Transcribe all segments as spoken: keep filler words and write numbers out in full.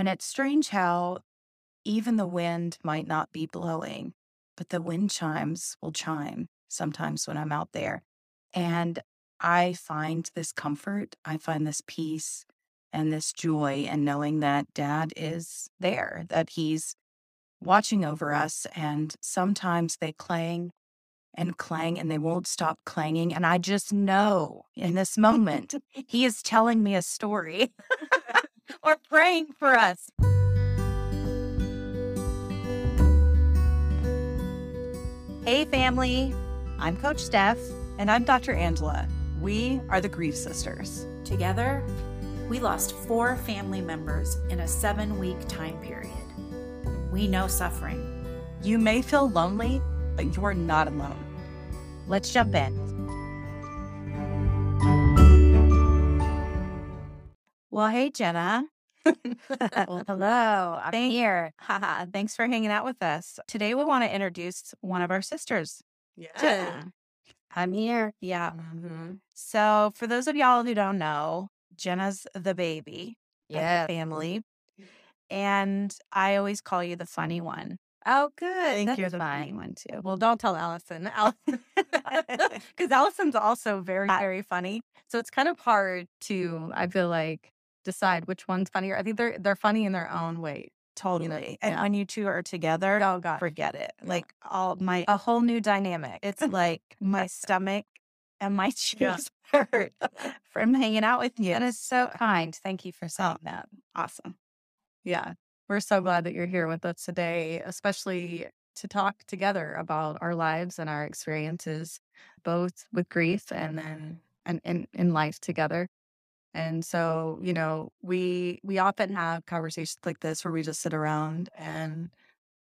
And it's strange how even the wind might not be blowing, but the wind chimes will chime sometimes when I'm out there. And I find this comfort, I find this peace and this joy and knowing that Dad is there, that he's watching over us. And sometimes they clang and clang and they won't stop clanging. And I just know in this moment, he is telling me a story or praying for us. Hey family, I'm Coach Steph. And I'm Doctor Angela. We are the Grief Sisters. Together, we lost four family members in a seven-week time period. We know suffering. You may feel lonely, but you are not alone. Let's jump in. Well, hey, Jenna. Well, hello. I'm Thank here. Haha. Thanks for hanging out with us. Today, we want to introduce one of our sisters. Yeah. yeah. I'm here. Yeah. Mm-hmm. So for those of y'all who don't know, Jenna's the baby yeah. of the family. And I always call you the funny one. Oh, good. I think That's you're the fine. funny one, too. Well, don't tell Allison. Because Allison's also very, very funny. So it's kind of hard to, I feel like, decide which one's funnier. I think they're they're funny in their own way. Totally. You know, and yeah. when you two are together, oh God, forget it. Yeah. Like all my, a whole new dynamic. It's like my stomach and my cheeks yeah. hurt from hanging out with you. That is so kind. Thank you for saying oh, that. Awesome. Yeah. We're so glad that you're here with us today, especially to talk together about our lives and our experiences, both with grief and then and in, in life together. And so, you know, we we often have conversations like this where we just sit around and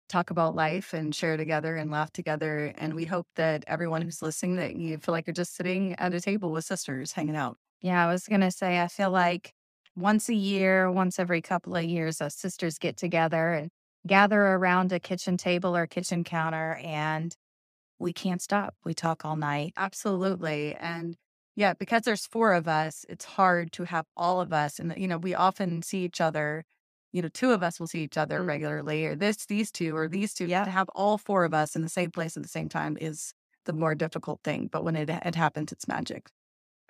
talk about life and share together and laugh together. And we hope that everyone who's listening, that you feel like you're just sitting at a table with sisters hanging out. Yeah, I was going to say, I feel like once a year, once every couple of years, us sisters get together and gather around a kitchen table or kitchen counter, and we can't stop. We talk all night. Absolutely. And yeah, because there's four of us, it's hard to have all of us. And, you know, we often see each other, you know, two of us will see each other mm-hmm. regularly, or this, these two, or these two. Yeah. To have all four of us in the same place at the same time is the more difficult thing. But when it, it happens, it's magic.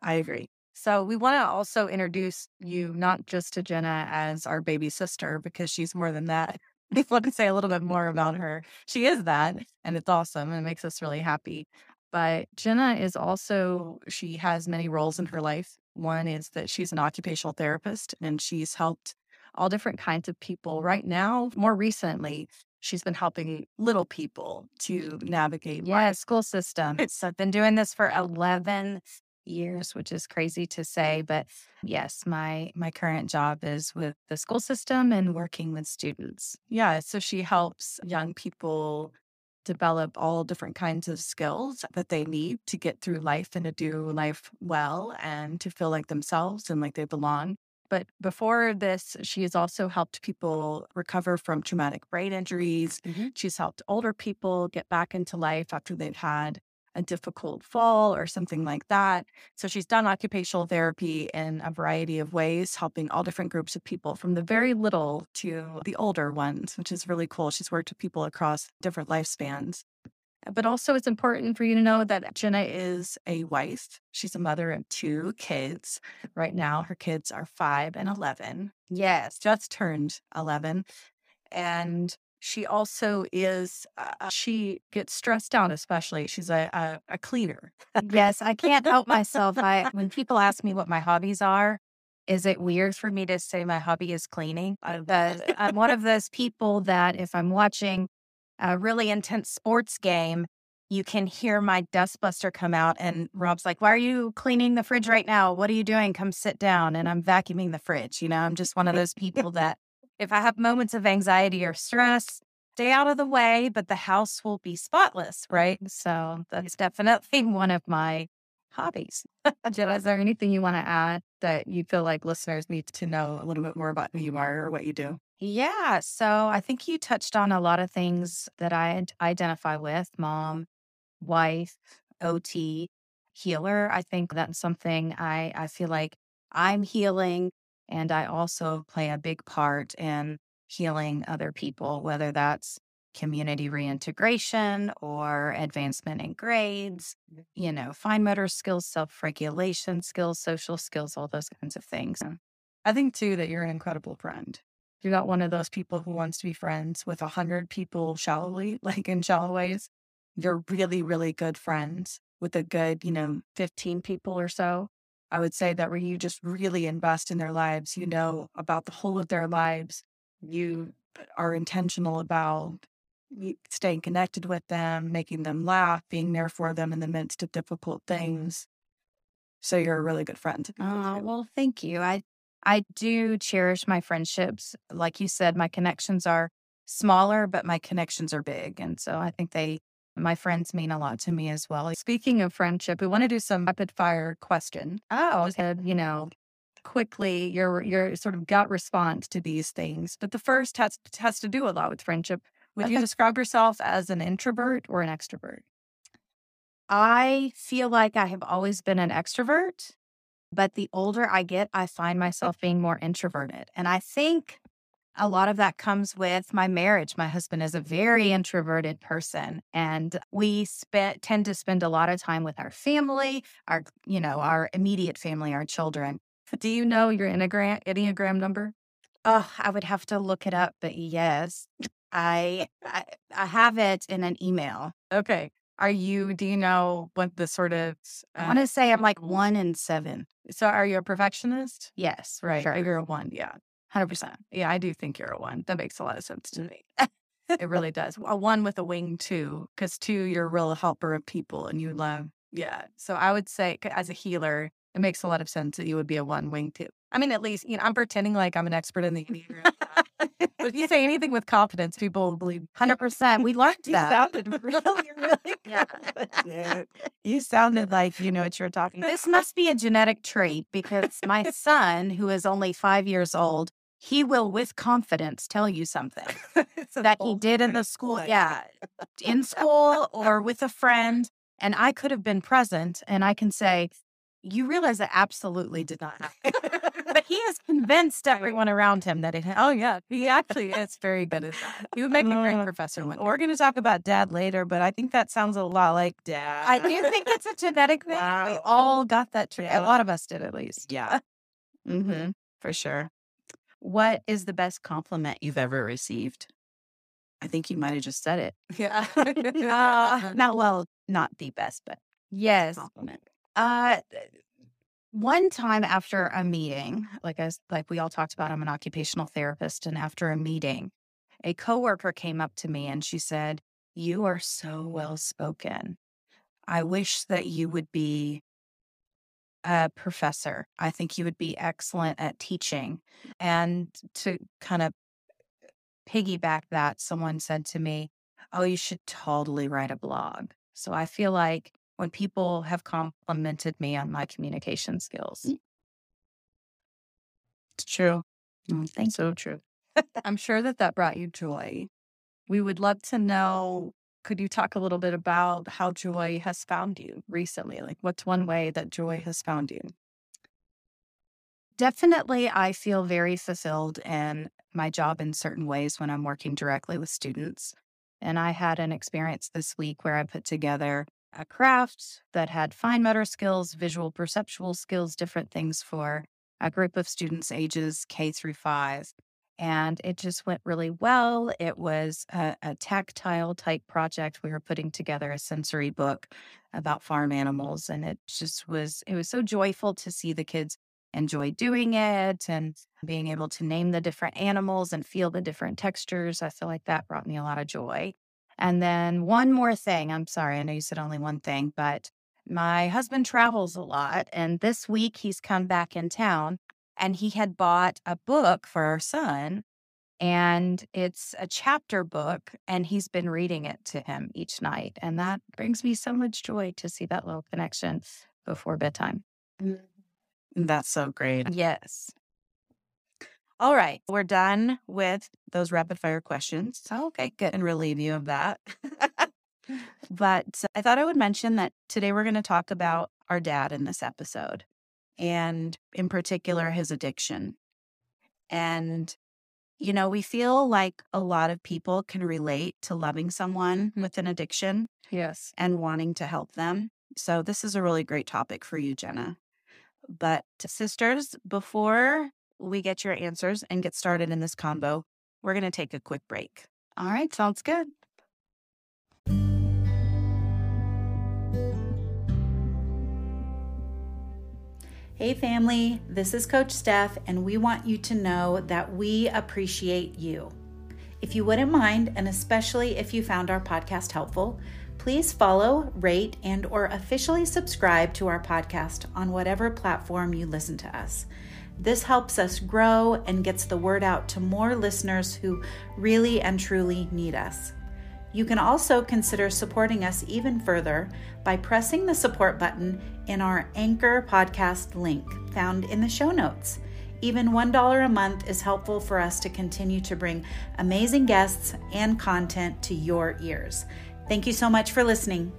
I agree. So we want to also introduce you, not just to Jenna as our baby sister, because she's more than that. I want to say a little bit more about her. She is that, and it's awesome, and it makes us really happy. But Jenna is also, she has many roles in her life. One is that she's an occupational therapist, and she's helped all different kinds of people. Right now, more recently, she's been helping little people to navigate yeah, life. School system. So I've been doing this for eleven years, which is crazy to say. But yes, my, my current job is with the school system and working with students. Yeah, so she helps young people develop all different kinds of skills that they need to get through life and to do life well and to feel like themselves and like they belong. But before this, she has also helped people recover from traumatic brain injuries. Mm-hmm. She's helped older people get back into life after they've had a difficult fall or something like that. So she's done occupational therapy in a variety of ways, helping all different groups of people from the very little to the older ones, which is really cool. She's worked with people across different lifespans. But also it's important for you to know that Jenna is a wife. She's a mother of two kids. Right now, her kids are five and eleven. Yes, just turned eleven. And she also is, uh, she gets stressed out, especially. She's a, a, a cleaner. Yes, I can't help myself. I, when people ask me what my hobbies are, is it weird for me to say my hobby is cleaning? Uh, I'm one of those people that if I'm watching a really intense sports game, you can hear my dustbuster come out and Rob's like, why are you cleaning the fridge right now? What are you doing? Come sit down. And I'm vacuuming the fridge. You know, I'm just one of those people that if I have moments of anxiety or stress, stay out of the way, but the house will be spotless, right? So that's definitely one of my hobbies. Jenna, is there anything you want to add that you feel like listeners need to know a little bit more about who you are or what you do? Yeah. So I think you touched on a lot of things that I identify with: mom, wife, O T, healer. I think that's something I, I feel like I'm healing. And I also play a big part in healing other people, whether that's community reintegration or advancement in grades, you know, fine motor skills, self-regulation skills, social skills, all those kinds of things. I think, too, that you're an incredible friend. You're not one of those people who wants to be friends with a hundred people shallowly, like in shallow ways. You're really, really good friends with a good, you know, fifteen people or so. I would say that where you just really invest in their lives, you know about the whole of their lives. You are intentional about staying connected with them, making them laugh, being there for them in the midst of difficult things. So you're a really good friend. Oh, well, thank you. I I do cherish my friendships. Like you said, my connections are smaller, but my connections are big. And so I think they, my friends mean a lot to me as well. Speaking of friendship, we want to do some rapid fire question. Oh, okay. You know, quickly your your sort of gut response to these things. But the first has, has to do a lot with friendship. Would you describe yourself as an introvert or an extrovert? I feel like I have always been an extrovert, but the older I get, I find myself being more introverted. And I think a lot of that comes with my marriage. My husband is a very introverted person, and we spent, tend to spend a lot of time with our family, our, you know, our immediate family, our children. Do you know your Enneagram, Enneagram number? Oh, I would have to look it up, but yes. I, I I have it in an email. Okay. Are you, do you know what the sort of... Uh, I want to say I'm like one in seven. So are you a perfectionist? Yes. Right. Sure. You're a one. Yeah. one hundred percent. Yeah, I do think you're a one. That makes a lot of sense to me. It really does. A one with a wing two, because two, you're a real helper of people and you love. Yeah. So I would say as a healer, it makes a lot of sense that you would be a one wing two. I mean, at least, you know, I'm pretending like I'm an expert in the Enneagram. But if you say anything with confidence, people will believe. one hundred percent. We learned that. You sounded really, really yeah. good. You sounded like you know what you're talking about. This must be a genetic trait, because my son, who is only five years old, he will with confidence tell you something that he did in the school. Life. Yeah, in school or with a friend. And I could have been present and I can say, you realize it absolutely did not happen. But he has convinced everyone around him that it, oh yeah, he actually is very good at that. He would make a great professor one. We're going to talk about dad later, but I think that sounds a lot like dad. I do think it's a genetic thing. Wow. We all got that trait. Yeah. A lot of us did at least. Yeah. Mm-hmm. For sure. What is the best compliment you've ever received? I think you might have just said it. Yeah. uh, not well, not the best, but yes. Compliment. Uh, One time after a meeting, like I, like we all talked about, I'm an occupational therapist, and after a meeting, a coworker came up to me and she said, "You are so well spoken. I wish that you would be a professor. I think you would be excellent at teaching." And to kind of piggyback that, someone said to me, "Oh, you should totally write a blog." So I feel like when people have complimented me on my communication skills. It's true. Mm, thanks. So true. I'm sure that that brought you joy. We would love to know, could you talk a little bit about how joy has found you recently? Like, what's one way that joy has found you? Definitely, I feel very fulfilled in my job in certain ways when I'm working directly with students. And I had an experience this week where I put together a craft that had fine motor skills, visual perceptual skills, different things for a group of students ages K through five. And it just went really well. It was a, a tactile type project. We were putting together a sensory book about farm animals. And it just was, it was so joyful to see the kids enjoy doing it and being able to name the different animals and feel the different textures. I feel like that brought me a lot of joy. And then one more thing, I'm sorry, I know you said only one thing, but my husband travels a lot. And this week he's come back in town and he had bought a book for our son, and it's a chapter book, and he's been reading it to him each night. And that brings me so much joy to see that little connection before bedtime. That's so great. Yes. All right, we're done with those rapid fire questions. Oh, okay, good. And relieve you of that. But I thought I would mention that today we're going to talk about our dad in this episode, and in particular, his addiction. And, you know, we feel like a lot of people can relate to loving someone mm-hmm. with an addiction. Yes. And wanting to help them. So this is a really great topic for you, Jenna. But sisters, before we get your answers and get started in this combo, we're going to take a quick break. All right. Sounds good. Hey family, this is Coach Steph, and we want you to know that we appreciate you. If you wouldn't mind, and especially if you found our podcast helpful, please follow, rate, and or officially subscribe to our podcast on whatever platform you listen to us. This helps us grow and gets the word out to more listeners who really and truly need us. You can also consider supporting us even further by pressing the support button in our Anchor podcast link found in the show notes. Even one dollar a month is helpful for us to continue to bring amazing guests and content to your ears. Thank you so much for listening.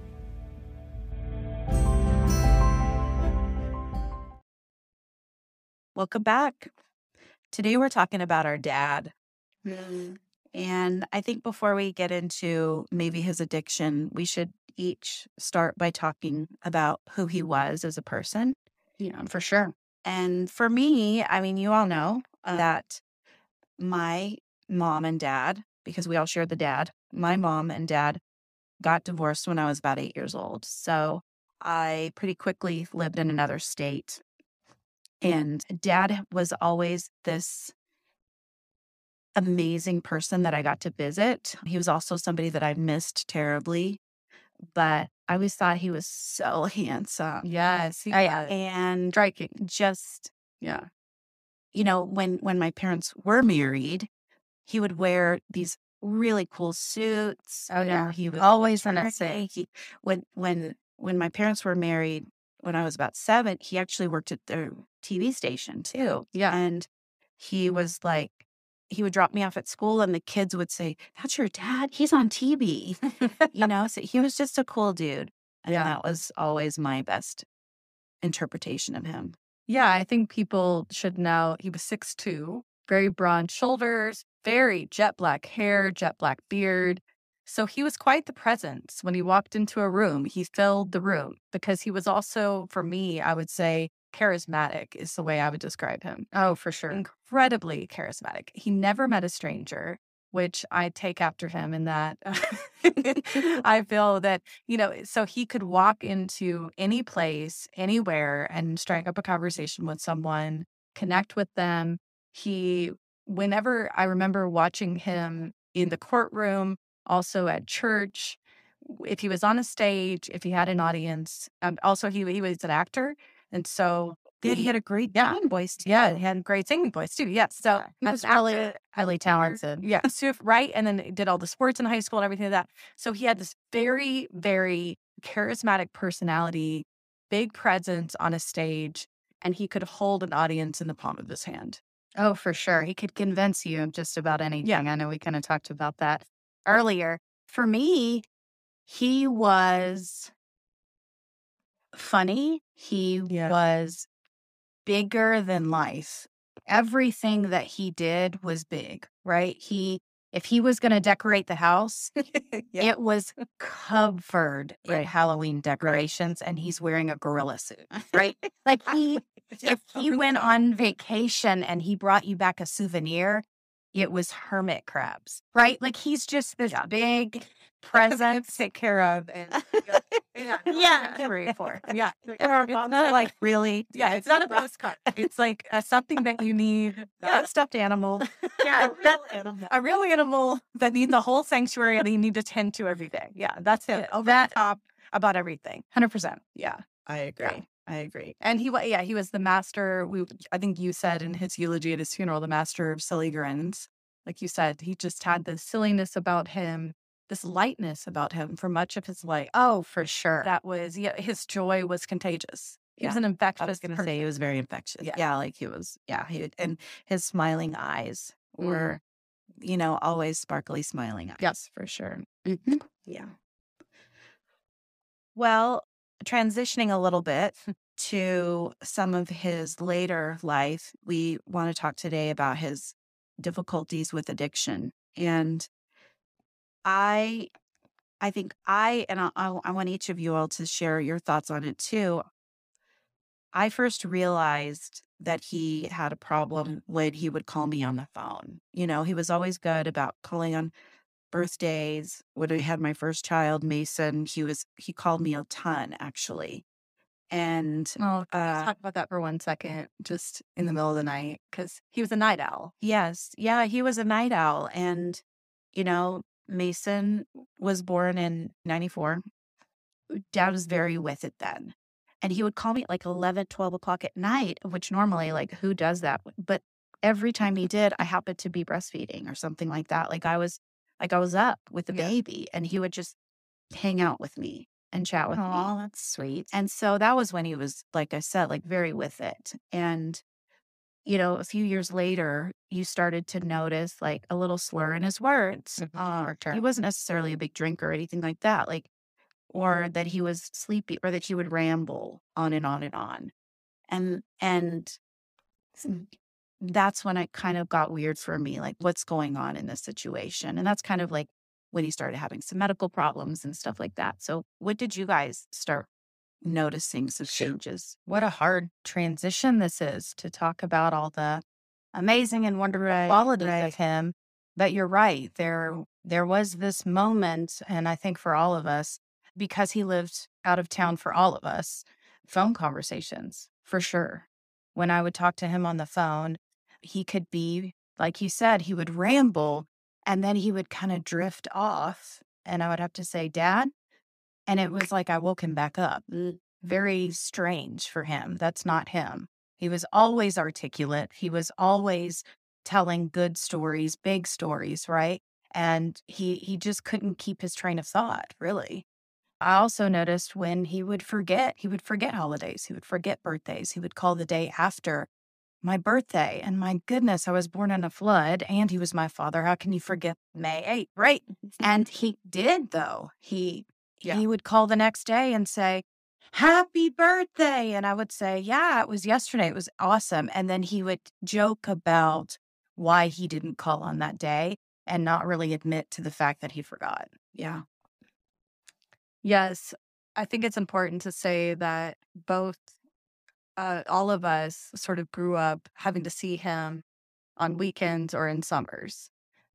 Welcome back. Today we're talking about our dad. Mm. And I think before we get into maybe his addiction, we should each start by talking about who he was as a person. Yeah, for sure. And for me, I mean, you all know uh, that my mom and dad, because we all shared the dad, my mom and dad got divorced when I was about eight years old. So I pretty quickly lived in another state. And dad was always this amazing person that I got to visit. He was also somebody that I missed terribly, but I always thought he was so handsome. Yes, he was. And striking. Just yeah, you know, when when my parents were married, he would wear these really cool suits. Oh yeah, he was always on a say. When when when my parents were married, when I was about seven, he actually worked at their T V station too. Yeah, and he was like. He would drop me off at school and the kids would say, that's your dad? He's on T V. You know, so he was just a cool dude. And yeah. That was always my best interpretation of him. Yeah, I think people should know he was six two, very broad shoulders, very jet black hair, jet black beard. So he was quite the presence. When he walked into a room, he filled the room because he was also, for me, I would say, charismatic is the way I would describe him. Oh, for sure. Incredibly charismatic. He never met a stranger, which I take after him in that I feel that, you know, so he could walk into any place, anywhere, and strike up a conversation with someone, connect with them. He, whenever I remember watching him in the courtroom, also at church, if he was on a stage, if he had an audience, um, also he he was an actor. And so yeah, he had a great yeah. singing voice too. Yeah, he had a great singing voice too. Yes. So yeah, he was really, highly talented. Yeah. Right. And then did all the sports in high school and everything like that. So he had this very, very charismatic personality, big presence on a stage, and he could hold an audience in the palm of his hand. Oh, for sure. He could convince you of just about anything. Yeah. I know we kind of talked about that earlier. For me, he was funny. He yeah. was bigger than life. Everything that he did was big, right? He, if he was going to decorate the house, yeah. it was covered right. in Halloween decorations, right. and he's wearing a gorilla suit, right? Like he, if he went on vacation and he brought you back a souvenir, it was hermit crabs, right? Like he's just this yeah. big presence to take care of. And yeah, yeah, three, four. Yeah, it's not like really. Yeah, it's not a postcard. It's like uh, something that you need. Yeah. A stuffed animal. Yeah, a real animal. A real animal that needs a whole sanctuary that you need to tend to every day. Yeah, that's it. Over that, the top about everything. Hundred percent. Yeah, I agree. Yeah. I agree. And he, yeah, he was the master. We, I think you said in his eulogy at his funeral, the master of silly grins. Like you said, he just had this silliness about him. This lightness about him for much of his life. Oh, for sure. That was, yeah, his joy was contagious. He yeah. was an infectious I was going to say he was very infectious. Yeah. yeah, like he was, yeah. he and his smiling eyes were, mm. you know, always sparkly smiling eyes. Yes, for sure. Mm-hmm. Yeah. Well, transitioning a little bit, to some of his later life, we want to talk today about his difficulties with addiction. And I, I think I, and I, I want each of you all to share your thoughts on it too. I first realized that he had a problem when he would call me on the phone. You know, he was always good about calling on birthdays. When I had my first child, Mason, he was, he called me a ton actually. And well, uh, let's talk about that for one second, just in the middle of the night, because he was a night owl. Yes. Yeah, he was a night owl. And, you know, Mason was born in ninety-four. Dad was very with it then. And he would call me at like eleven, twelve o'clock at night, which normally, like, who does that? But every time he did, I happened to be breastfeeding or something like that. Like I was, like I was up with the yeah. baby, and he would just hang out with me and chat with oh, me. Oh, that's sweet. And so that was when he was, like I said, like very with it. And, you know, a few years later, you started to notice like a little slur in his words. Mm-hmm. uh, he wasn't necessarily a big drinker or anything like that, like, or that he was sleepy, or that he would ramble on and on and on. And, and that's when it kind of got weird for me, like what's going on in this situation. And that's kind of like when he started having some medical problems and stuff like that. So what did you guys start noticing some changes? What a hard transition this is to talk about all the amazing and wonderful right, qualities right. of him. But you're right. There, there was this moment, and I think for all of us, because he lived out of town for all of us, phone conversations, for sure. When I would talk to him on the phone, he could be, like you said, he would ramble. And then he would kind of drift off, and I would have to say, Dad. And it was like I woke him back up. Very strange for him. That's not him. He was always articulate. He was always telling good stories, big stories, right? And he, he just couldn't keep his train of thought, really. I also noticed when he would forget, he would forget holidays. He would forget birthdays. He would call the day after my birthday, and my goodness, I was born in a flood, and he was my father. How can you forget May eighth, right? And he did, though. He yeah. he would call the next day and say, happy birthday. And I would say, yeah, it was yesterday. It was awesome. And then he would joke about why he didn't call on that day and not really admit to the fact that he forgot. Yeah. Yes. I think it's important to say that both Uh, all of us sort of grew up having to see him on weekends or in summers.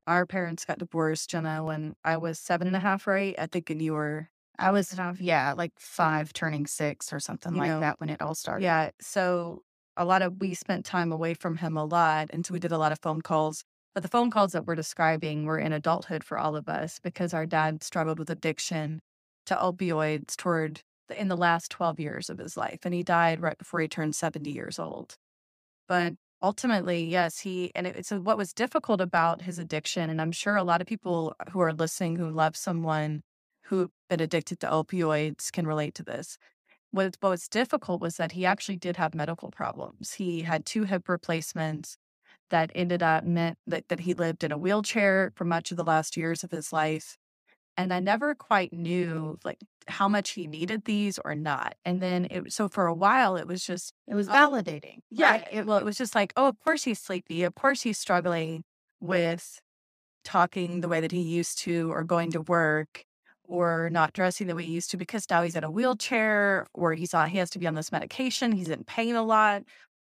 Our parents got divorced, Jenna, when I was seven and a half, right? I think, and you were... I was, yeah, like five turning six or something like know, that when it all started. Yeah, so a lot of... We spent time away from him a lot, and so we did a lot of phone calls. But the phone calls that we're describing were in adulthood for all of us, because our dad struggled with addiction to opioids toward... in the last twelve years of his life. And he died right before he turned seventy years old. But ultimately, yes, he, and it, so what was difficult about his addiction, and I'm sure a lot of people who are listening who love someone who's been addicted to opioids can relate to this. What, what was difficult was that he actually did have medical problems. He had two hip replacements that ended up meant that, that he lived in a wheelchair for much of the last years of his life. And I never quite knew like how much he needed these or not. And then it, so for a while, it was just, it was validating. Oh, yeah. Right? It, well, it was just like, oh, of course he's sleepy. Of course he's struggling with talking the way that he used to, or going to work, or not dressing the way he used to, because now he's in a wheelchair, or he's on, he has to be on this medication. He's in pain a lot.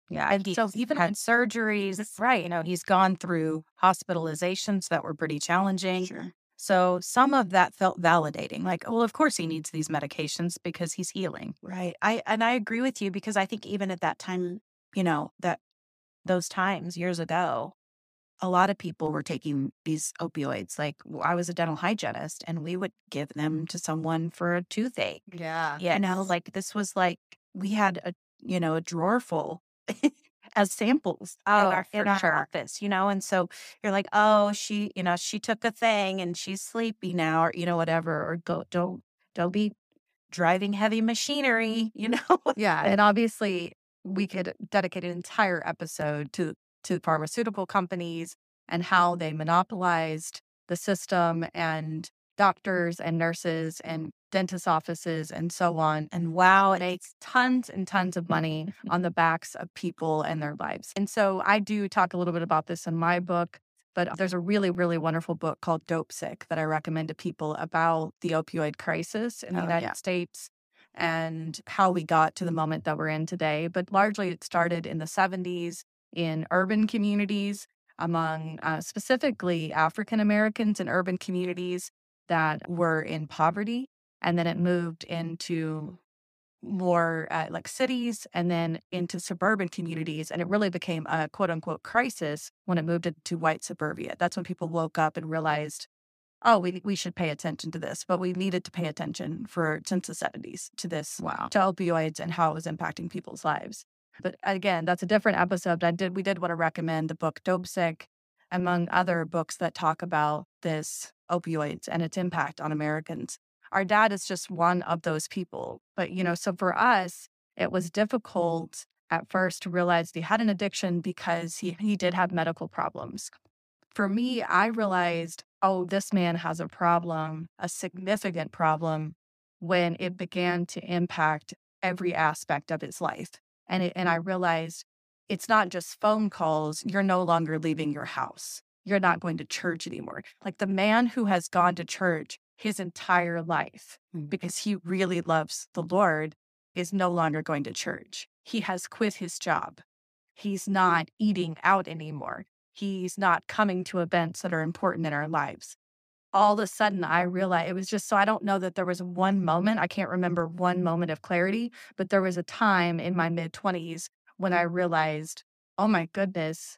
Yeah. And he's so even had surgeries, right. You know, he's gone through hospitalizations that were pretty challenging. Sure. So some of that felt validating, like, oh, well, of course he needs these medications because he's healing. Right. I and I agree with you, because I think even at that time, you know, that those times years ago, a lot of people were taking these opioids. Like, I was a dental hygienist, and we would give them to someone for a toothache. Yeah. Yeah. You know, like this was like we had a, you know, a drawer full as samples oh, in, our, in our, sure. our office, you know? And so you're like, oh, she, you know, she took a thing and she's sleepy now, or, you know, whatever, or go, don't, don't be driving heavy machinery, you know? Yeah. And obviously we could dedicate an entire episode to, to pharmaceutical companies and how they monopolized the system and doctors and nurses and dentist offices and so on. And wow, it makes tons and tons of money on the backs of people and their lives. And so I do talk a little bit about this in my book, but there's a really, really wonderful book called Dopesick that I recommend to people about the opioid crisis in the oh, United yeah. States and how we got to the moment that we're in today. But largely it started in the seventies in urban communities among uh, specifically African Americans in urban communities that were in poverty. And then it moved into more uh, like cities and then into suburban communities. And it really became a quote unquote crisis when it moved into white suburbia. That's when people woke up and realized, oh, we we should pay attention to this. But we needed to pay attention for since the seventies to this, wow. to opioids and how it was impacting people's lives. But again, that's a different episode. I did, we did want to recommend the book Dopesick, among other books that talk about this opioids and its impact on Americans. Our dad is just one of those people. But, you know, so for us, it was difficult at first to realize he had an addiction because he, he did have medical problems. For me, I realized, oh, this man has a problem, a significant problem, when it began to impact every aspect of his life. And, it, and I realized it's not just phone calls. You're no longer leaving your house. You're not going to church anymore. Like the man who has gone to church his entire life because he really loves the Lord is no longer going to church. He has quit his job. He's not eating out anymore. He's not coming to events that are important in our lives. All of a sudden, I realized it was just so I don't know that there was one moment. I can't remember one moment of clarity, but there was a time in my mid-twenties when I realized, oh my goodness,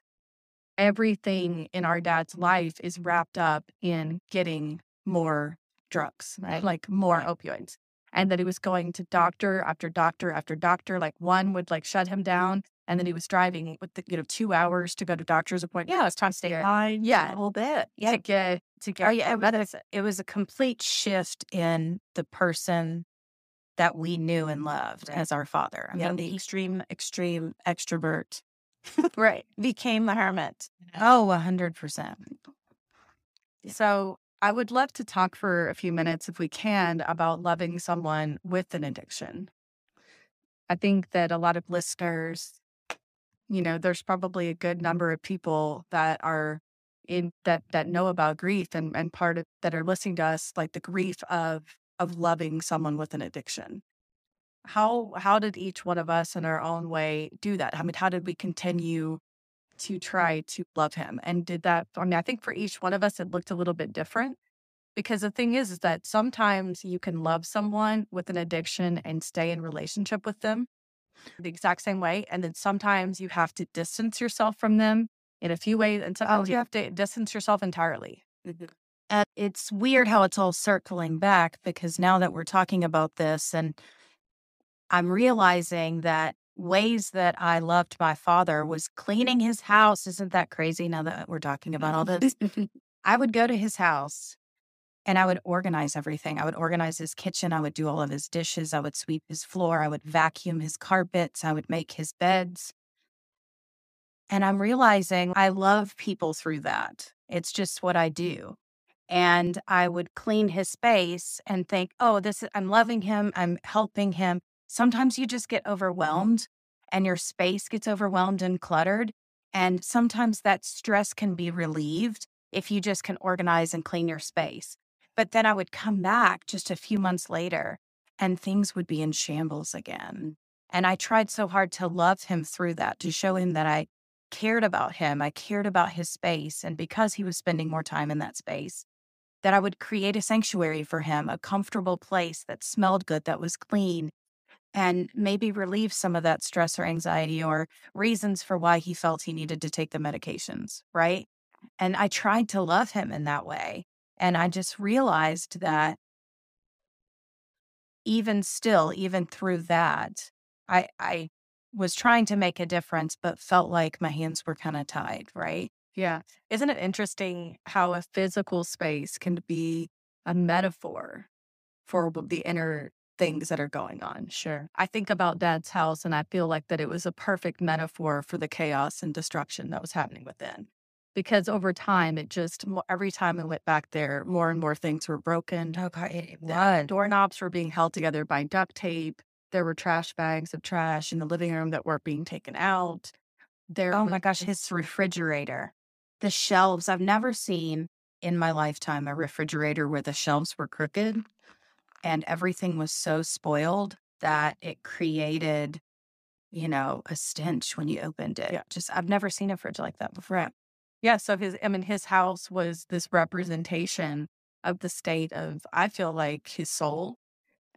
everything in our dad's life is wrapped up in getting more drugs, right? Like more right. opioids. And that he was going to doctor after doctor after doctor. Like one would like shut him down. And then he was driving with the, you know, two hours to go to doctor's appointment. Yeah, it was time to stay in yeah. a whole bit. Yeah. To get, to get. Oh, yeah, it, was, it was a complete shift in the person that we knew and loved right. as our father. I yeah. mean, the extreme, extreme extrovert. right. Became the hermit. Oh, one hundred percent. Yeah. So I would love to talk for a few minutes, if we can, about loving someone with an addiction. I think that a lot of listeners, you know, there's probably a good number of people that are in that that know about grief and, and part of that are listening to us, like the grief of of loving someone with an addiction. How how did each one of us in our own way do that? I mean, how did we continue to try to love him? And did that, I mean, I think for each one of us, it looked a little bit different, because the thing is, is that sometimes you can love someone with an addiction and stay in relationship with them the exact same way. And then sometimes you have to distance yourself from them in a few ways. And sometimes oh, yeah. you have to distance yourself entirely. Mm-hmm. And it's weird how it's all circling back, because now that we're talking about this and I'm realizing that ways that I loved my father was cleaning his house. Isn't that crazy now that we're talking about all this? I would go to his house and I would organize everything. I would organize his kitchen. I would do all of his dishes. I would sweep his floor. I would vacuum his carpets. I would make his beds. And I'm realizing I love people through that. It's just what I do. And I would clean his space and think, oh, this is, I'm loving him. I'm helping him. Sometimes you just get overwhelmed and your space gets overwhelmed and cluttered. And sometimes that stress can be relieved if you just can organize and clean your space. But then I would come back just a few months later and things would be in shambles again. And I tried so hard to love him through that, to show him that I cared about him. I cared about his space. And because he was spending more time in that space, that I would create a sanctuary for him, a comfortable place that smelled good, that was clean, and maybe relieve some of that stress or anxiety or reasons for why he felt he needed to take the medications, right? And I tried to love him in that way. And I just realized that even still, even through that, I, I was trying to make a difference, but felt like my hands were kind of tied, right? Yeah. Isn't it interesting how a physical space can be a metaphor for the inner things that are going on? Sure. I think about Dad's house and I feel like that it was a perfect metaphor for the chaos and destruction that was happening within. because over time, it just, every time I went back there, more and more things were broken. Oh, God, what? Doorknobs were being held together by duct tape. There were trash bags of trash in the living room that weren't being taken out. There oh, my gosh, his refrigerator. The shelves. I've never seen in my lifetime a refrigerator where the shelves were crooked and everything was so spoiled that it created, you know, a stench when you opened it. Yeah. Just, I've never seen a fridge like that before. Right. Yeah, so his, I mean, his house was this representation of the state of, I feel like, his soul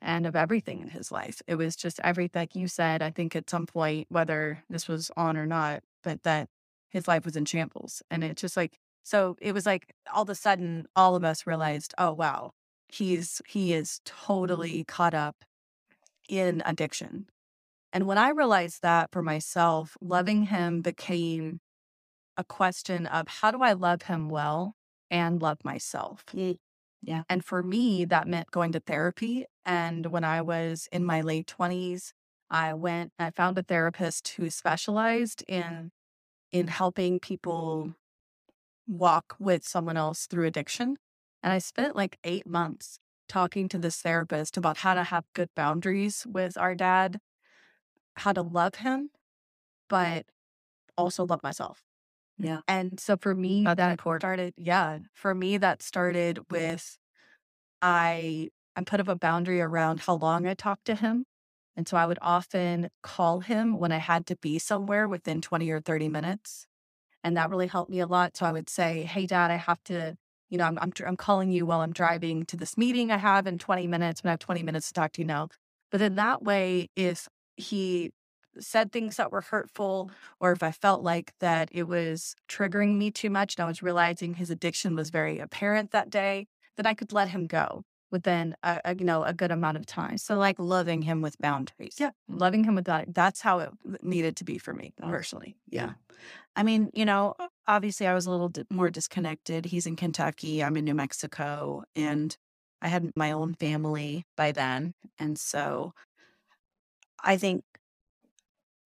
and of everything in his life. It was just everything, like you said, I think at some point, whether this was on or not, but that his life was in shambles. And it's just like, so it was like, all of a sudden, all of us realized, oh, wow, he's, he is totally caught up in addiction. And when I realized that for myself, loving him became a question of how do I love him well and love myself? Yeah. And for me, that meant going to therapy. And when I was in my late twenties, I went, I found a therapist who specialized in, in helping people walk with someone else through addiction. And I spent like eight months talking to this therapist about how to have good boundaries with our dad, how to love him, but also love myself. Yeah. And so for me, That's that important. started, yeah, for me, that started with, I, I put up a boundary around how long I talked to him. And so I would often call him when I had to be somewhere within twenty or thirty minutes. And that really helped me a lot. So I would say, hey, Dad, I have to, you know, I'm, I'm, I'm calling you while I'm driving to this meeting I have in twenty minutes, when I have twenty minutes to talk to you now. But in that way, if he said things that were hurtful, or if I felt like that it was triggering me too much and I was realizing his addiction was very apparent that day, then I could let him go within a, a you know a good amount of time. So like loving him with boundaries. Yeah, loving him with that. That's how it needed to be for me personally. Yeah. I mean, you know, obviously I was a little di- more disconnected. He's in Kentucky, I'm in New Mexico, and I had my own family by then. And so I think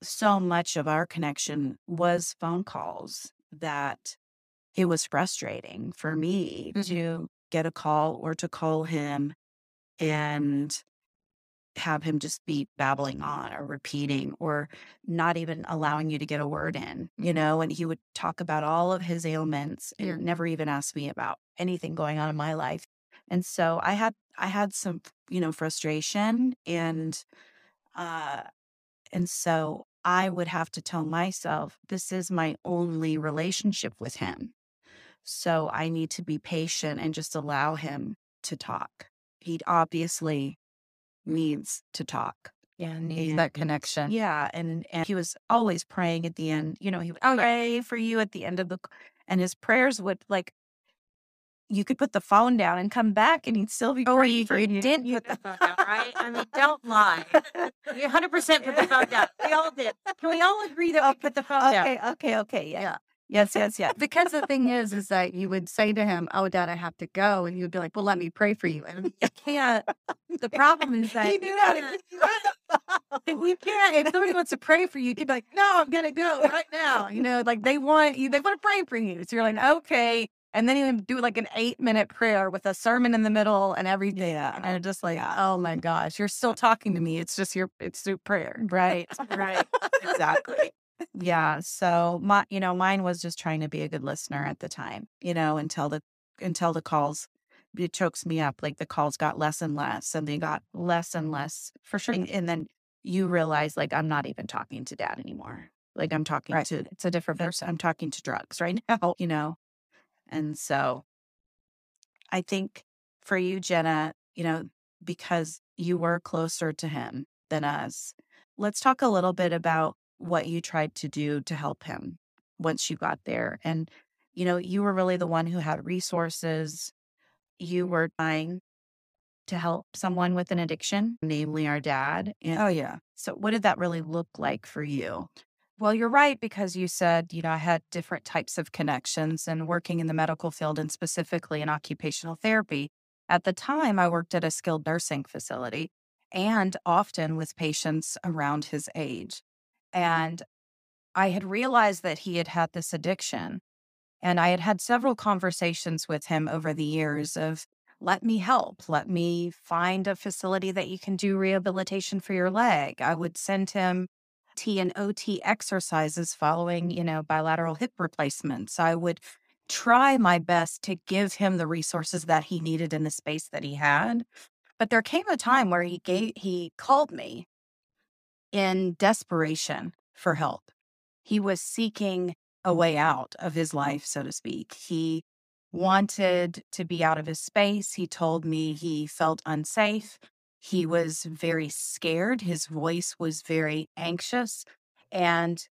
so much of our connection was phone calls that it was frustrating for me mm-hmm. to get a call or to call him and have him just be babbling on or repeating or not even allowing you to get a word in, you know, and he would talk about all of his ailments and yeah. never even ask me about anything going on in my life. And so I had, I had some, you know, frustration and, uh, and so I would have to tell myself, this is my only relationship with him. So I need to be patient and just allow him to talk. He obviously needs to talk. Yeah, needs and, that connection. Yeah. And, and he was always praying at the end. You know, he would oh, pray yeah. for you at the end of the, and his prayers would like, you could put the phone down and come back and he'd still be oh, praying you, for you. You didn't you put the phone down, right? I mean, don't lie. You one hundred percent put the phone down. We all did. Can we all agree that we put the phone okay, down? Okay, okay, okay. Yeah. yeah. Yes, yes, yes. Because the thing is, is that you would say to him, oh, Dad, I have to go. And you'd be like, well, let me pray for you. And you can't. The problem is that you can't. We can't. If somebody wants to pray for you, you'd be like, no, I'm going to go right now. You know, like they want you, they want to pray for you. So you're like, okay. And then he would do like an eight minute prayer with a sermon in the middle and everything. Yeah. And just like, oh my gosh, you're still talking to me. It's just your, it's through prayer. Right. Right. Exactly. Yeah. So my, you know, mine was just trying to be a good listener at the time, you know, until the, until the calls, it chokes me up. Like the calls got less and less and they got less and less for sure. And, and then you realize like, I'm not even talking to Dad anymore. Like I'm talking right. to, it's a different person. I'm talking to drugs right now, you know? And so I think for you, Jenna, you know, because you were closer to him than us, let's talk a little bit about what you tried to do to help him once you got there. And, you know, you were really the one who had resources. You were trying to help someone with an addiction, namely our dad. And oh, yeah. So what did that really look like for you? Well, you're right, because you said, you know, I had different types of connections and working in the medical field and specifically in occupational therapy. At the time, I worked at a skilled nursing facility and often with patients around his age. And I had realized that he had had this addiction And I had had several conversations with him over the years of, let me help. Let me find a facility that you can do rehabilitation for your leg. I would send him T and O T exercises following, you know, bilateral hip replacements. I would try my best to give him the resources that he needed in the space that he had. But there came a time where he gave, he called me in desperation for help. He was seeking a way out of his life, so to speak. He wanted to be out of his space. He told me he felt unsafe. He was very scared. His voice was very anxious. And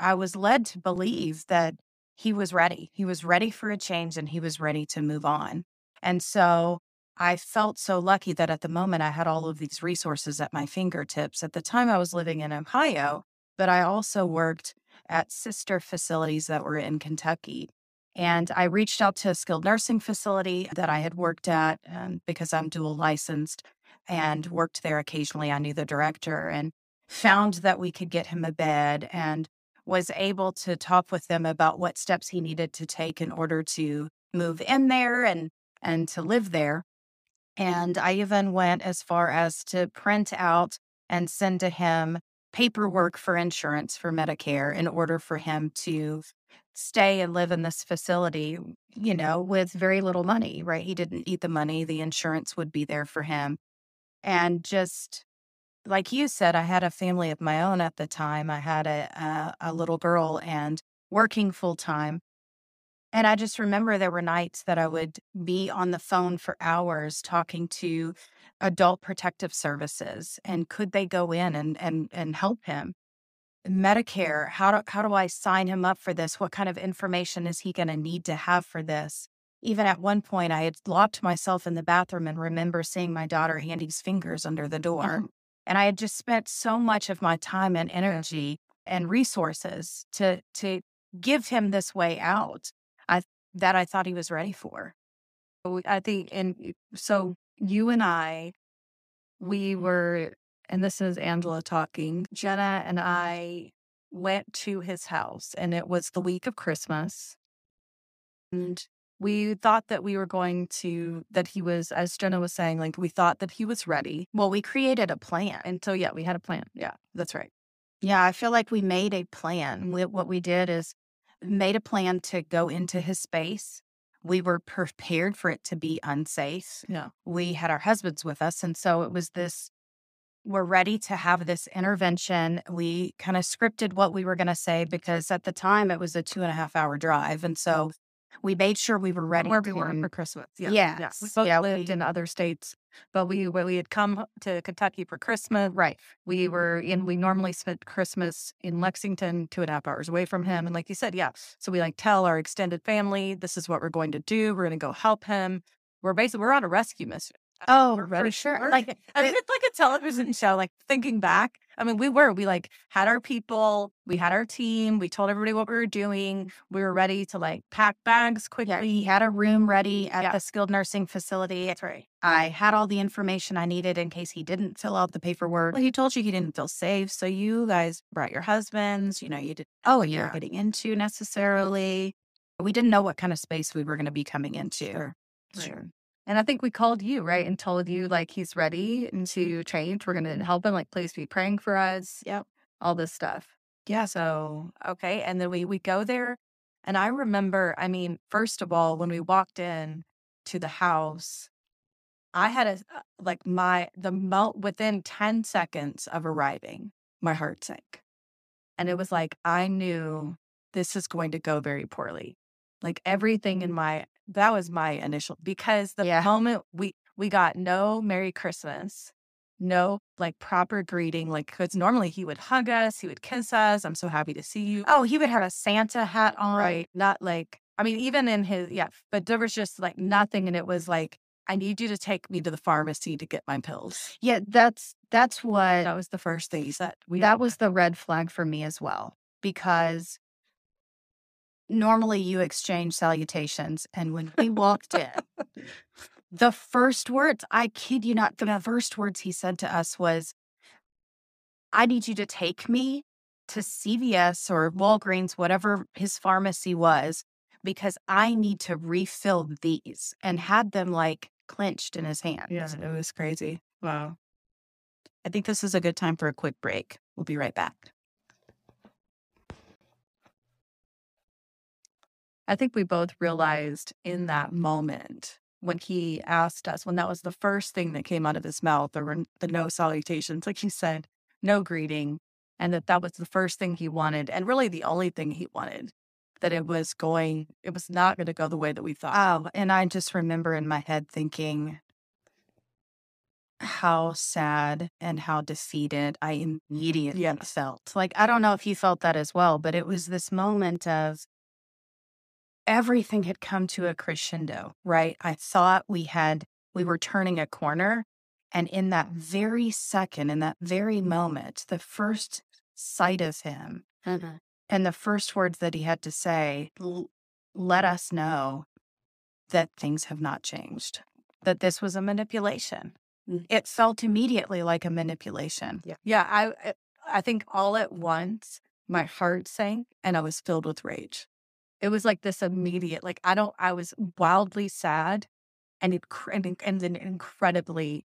I was led to believe that he was ready. He was ready for a change and he was ready to move on. And so I felt so lucky that at the moment I had all of these resources at my fingertips. At the time I was living in Ohio, but I also worked at sister facilities that were in Kentucky. And I reached out to a skilled nursing facility that I had worked at um, because I'm dual licensed and worked there occasionally. I knew the director and found that we could get him a bed and was able to talk with them about what steps he needed to take in order to move in there and, and to live there. And I even went as far as to print out and send to him paperwork for insurance for Medicare in order for him to stay and live in this facility, you know, with very little money, right? He didn't need the money. The insurance would be there for him. And just like you said, I had a family of my own at the time. I had a, a, a little girl and working full time. And I just remember there were nights that I would be on the phone for hours talking to Adult Protective Services and could they go in and and and help him? Medicare, how do, how do I sign him up for this? What kind of information is he going to need to have for this? Even at one point, I had locked myself in the bathroom and remember seeing my daughter Andy's fingers under the door. Mm-hmm. And I had just spent so much of my time and energy and resources to to give him this way out I, that I thought he was ready for. I think, and so you and I, we were... and this is Angela talking. Jenna and I went to his house, and it was the week of Christmas. And we thought that we were going to, that he was, as Jenna was saying, like, we thought that he was ready. Well, we created a plan. And so, yeah, we had a plan. Yeah, that's right. Yeah, I feel like we made a plan. We, what we did is made a plan to go into his space. We were prepared for it to be unsafe. Yeah. We had our husbands with us. And so it was this, we're ready to have this intervention. We kind of scripted what we were going to say because at the time it was a two and a half hour drive. And so we made sure we were ready. Where we were for Christmas. Yeah. Yes. Yeah. We both yeah, lived we, in other states, but we we had come to Kentucky for Christmas. Right. We were in, we normally spent Christmas in Lexington, two and a half hours away from him. And like you said, yeah. So we like tell our extended family, this is what we're going to do. We're going to go help him. We're basically, we're on a rescue mission. Oh, for sure. Like, it, I mean, it's like a television show, like thinking back. I mean, we were, we like had our people, we had our team, we told everybody what we were doing. We were ready to like pack bags quickly. Yeah, we had a room ready at yeah. the skilled nursing facility. That's right. I had all the information I needed in case he didn't fill out the paperwork. Well, he told you he didn't feel safe. So you guys brought your husbands, you know, you didn't know oh, yeah. you're getting into necessarily. We didn't know what kind of space we were going to be coming into. Sure. Right. Sure. And I think we called you, right? And told you, like, he's ready to change. We're going to help him. Like, please be praying for us. Yep. All this stuff. Yeah. So, okay. And then we, we go there. And I remember, I mean, first of all, when we walked in to the house, I had a, like, my, the melt within ten seconds of arriving, my heart sank. And it was like, I knew this is going to go very poorly. Like, everything in my, that was my initial, because the yeah. moment we, we got no Merry Christmas, no like proper greeting, like, because normally he would hug us, he would kiss us. I'm so happy to see you. Oh, he would have a Santa hat on. Right. Not like, I mean, even in his, yeah, but there was just like nothing. And it was like, I need you to take me to the pharmacy to get my pills. Yeah. That's, that's what, that was the first thing he said. We that was the red flag for me as well, because normally you exchange salutations, and when we walked in, the first words, I kid you not, the first words he said to us was, I need you to take me to C V S or Walgreens, whatever his pharmacy was, because I need to refill these, and had them like clenched in his hand. Yeah, it was crazy. Wow. I think this is a good time for a quick break. We'll be right back. I think we both realized in that moment when he asked us, when that was the first thing that came out of his mouth, there were the no salutations, like you said, no greeting, and that that was the first thing he wanted, and really the only thing he wanted, that it was going, it was not going to go the way that we thought. Oh, and I just remember in my head thinking how sad and how defeated I immediately yeah. felt. Like, I don't know if you felt that as well, but it was this moment of, everything had come to a crescendo, right? I thought we had, we were turning a corner. And in that very second, in that very moment, the first sight of him mm-hmm. and the first words that he had to say, l- let us know that things have not changed, that this was a manipulation. Mm-hmm. It felt immediately like a manipulation. Yeah. Yeah. I, I think all at once, my heart sank and I was filled with rage. It was like this immediate, like, I don't, I was wildly sad and inc- and then incredibly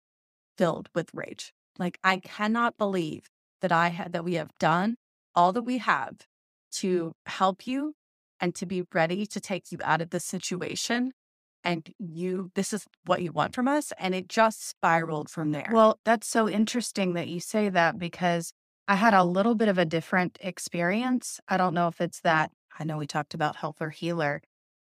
filled with rage. Like, I cannot believe that I had, that we have done all that we have to help you and to be ready to take you out of this situation. And you, this is what you want from us. And it just spiraled from there. Well, that's so interesting that you say that, because I had a little bit of a different experience. I don't know if it's that. I know we talked about helper healer,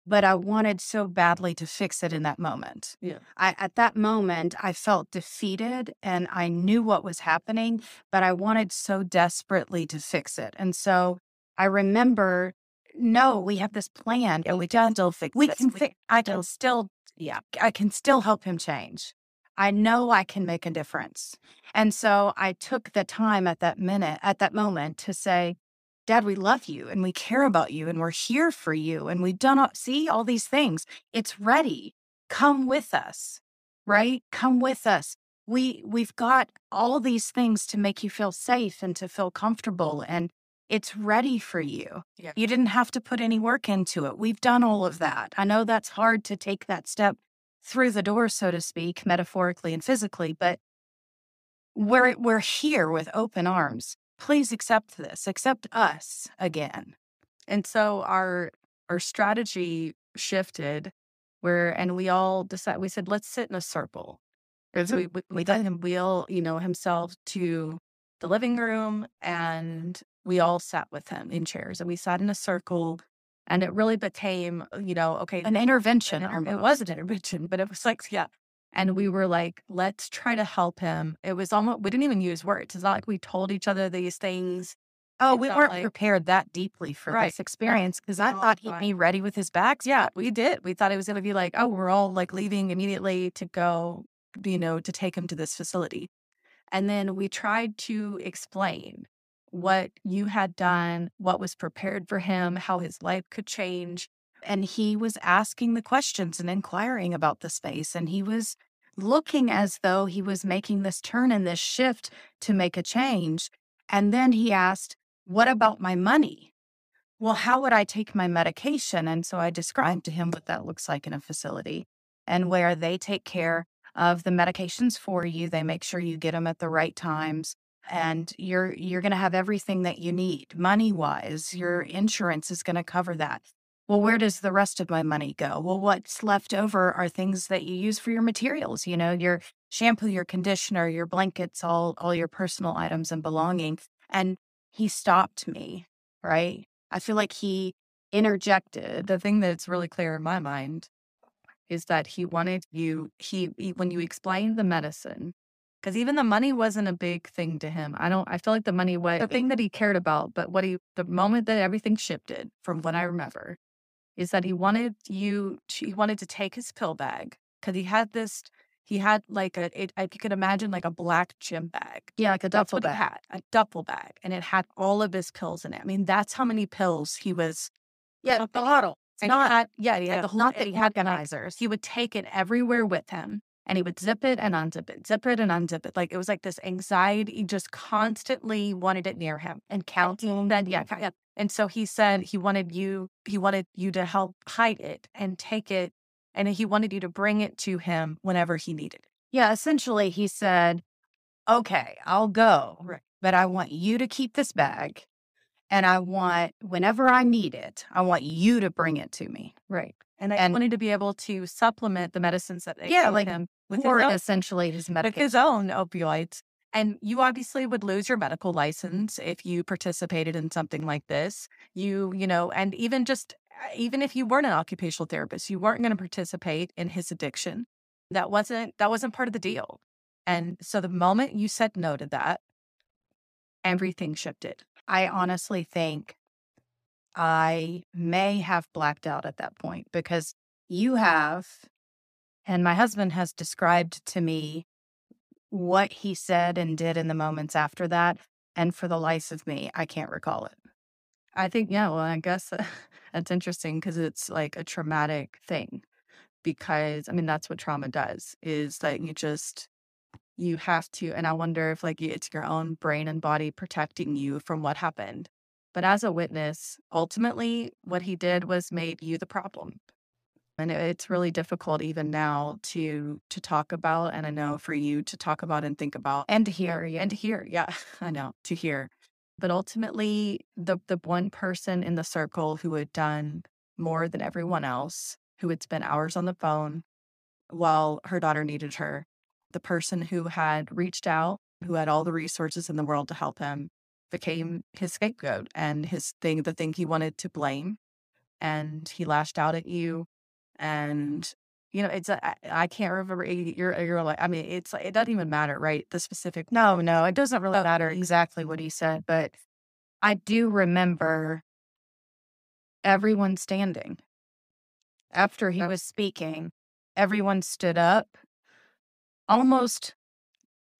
but I wanted so badly to fix it in that moment. Yeah. I, at that moment, I felt defeated and I knew what was happening, but I wanted so desperately to fix it. And so I remember, no, we have this plan. Yeah, we can still fix we this. Can we fi- can I can still, yeah, I can still help him change. I know I can make a difference. And so I took the time at that minute, at that moment to say, Dad, we love you and we care about you and we're here for you and we've done all, see all these things. It's ready. Come with us, right? Come with us. We, we've got all these things to make you feel safe and to feel comfortable, and it's ready for you. Yeah. You didn't have to put any work into it. We've done all of that. I know that's hard to take that step through the door, so to speak, metaphorically and physically, but we're, we're here with open arms. Please accept this, accept us again. And so our our strategy shifted where, and we all decided, we said, let's sit in a circle. And so we, we, we let him wheel, you know, himself to the living room, and we all sat with him in chairs, and we sat in a circle, and it really became, you know, okay. An intervention. An, it was an intervention, but it was like, yeah. And we were like, let's try to help him. It was almost, we didn't even use words. It's not like we told each other these things. Oh, it's we weren't like, prepared that deeply for right. this experience, because I oh, thought he'd be ready with his bags. Yeah, we did. We thought it was going to be like, oh, we're all like leaving immediately to go, you know, to take him to this facility. And then we tried to explain what you had done, what was prepared for him, how his life could change. And he was asking the questions and inquiring about the space. And he was looking as though he was making this turn and this shift to make a change. And then he asked, what about my money? Well, how would I take my medication? And so I described to him what that looks like in a facility, and where they take care of the medications for you. They make sure you get them at the right times. And you're, you're going to have everything that you need money-wise. Your insurance is going to cover that. Well, where does the rest of my money go? Well, what's left over are things that you use for your materials, you know, your shampoo, your conditioner, your blankets, all, all your personal items and belongings. And he stopped me, right? I feel like he interjected. The thing that's really clear in my mind is that he wanted you, he, he when you explained the medicine, because even the money wasn't a big thing to him. I don't, I feel like the money was the thing that he cared about, but what he, the moment that everything shifted from what I remember, is that he wanted you to, he wanted to take his pill bag, because he had this, he had like a, it, I, you could imagine like a black gym bag. Yeah, like a duffel bag. Had, a duffel bag. And it had all of his pills in it. I mean, that's how many pills he was. Yeah, a bottle. It's not, had, yeah, he had yeah, the whole, not that he had organizers. He would take it everywhere with him, and he would zip it and unzip it, zip it and unzip it. Like, it was like this anxiety, just constantly wanted it near him and counting. Then, yeah, yeah. And so he said he wanted you, he wanted you to help hide it and take it. And he wanted you to bring it to him whenever he needed it. Yeah, essentially he said, okay, I'll go, right, but I want you to keep this bag. And I want, whenever I need it, I want you to bring it to me. Right. And I and, wanted to be able to supplement the medicines that they yeah, gave like, him. With or his own, essentially his medication. With his own opioids. And you obviously would lose your medical license if you participated in something like this. You, you know, and even just, even if you weren't an occupational therapist, you weren't going to participate in his addiction. That wasn't, that wasn't part of the deal. And so the moment you said no to that, everything shifted. I honestly think I may have blacked out at that point, because you have, and my husband has described to me what he said and did in the moments after that. And for the life of me, I can't recall it. I think, yeah, well, I guess uh, that's interesting, because it's like a traumatic thing, because, I mean, that's what trauma does, is like you just, you have to, and I wonder if like it's your own brain and body protecting you from what happened. But as a witness, ultimately what he did was made you the problem. And it's really difficult even now to to talk about, and I know for you to talk about and think about. And to hear. Yeah. And to hear, yeah, I know, to hear. But ultimately, the, the one person in the circle who had done more than everyone else, who had spent hours on the phone while her daughter needed her, the person who had reached out, who had all the resources in the world to help him, became his scapegoat and his thing, the thing he wanted to blame. And he lashed out at you. And, you know, it's, a, I, I can't remember, you're, you're like, I mean, it's, it doesn't even matter, right? The specific. No, no, it doesn't really matter exactly what he said, but I do remember everyone standing. After he was speaking, everyone stood up, almost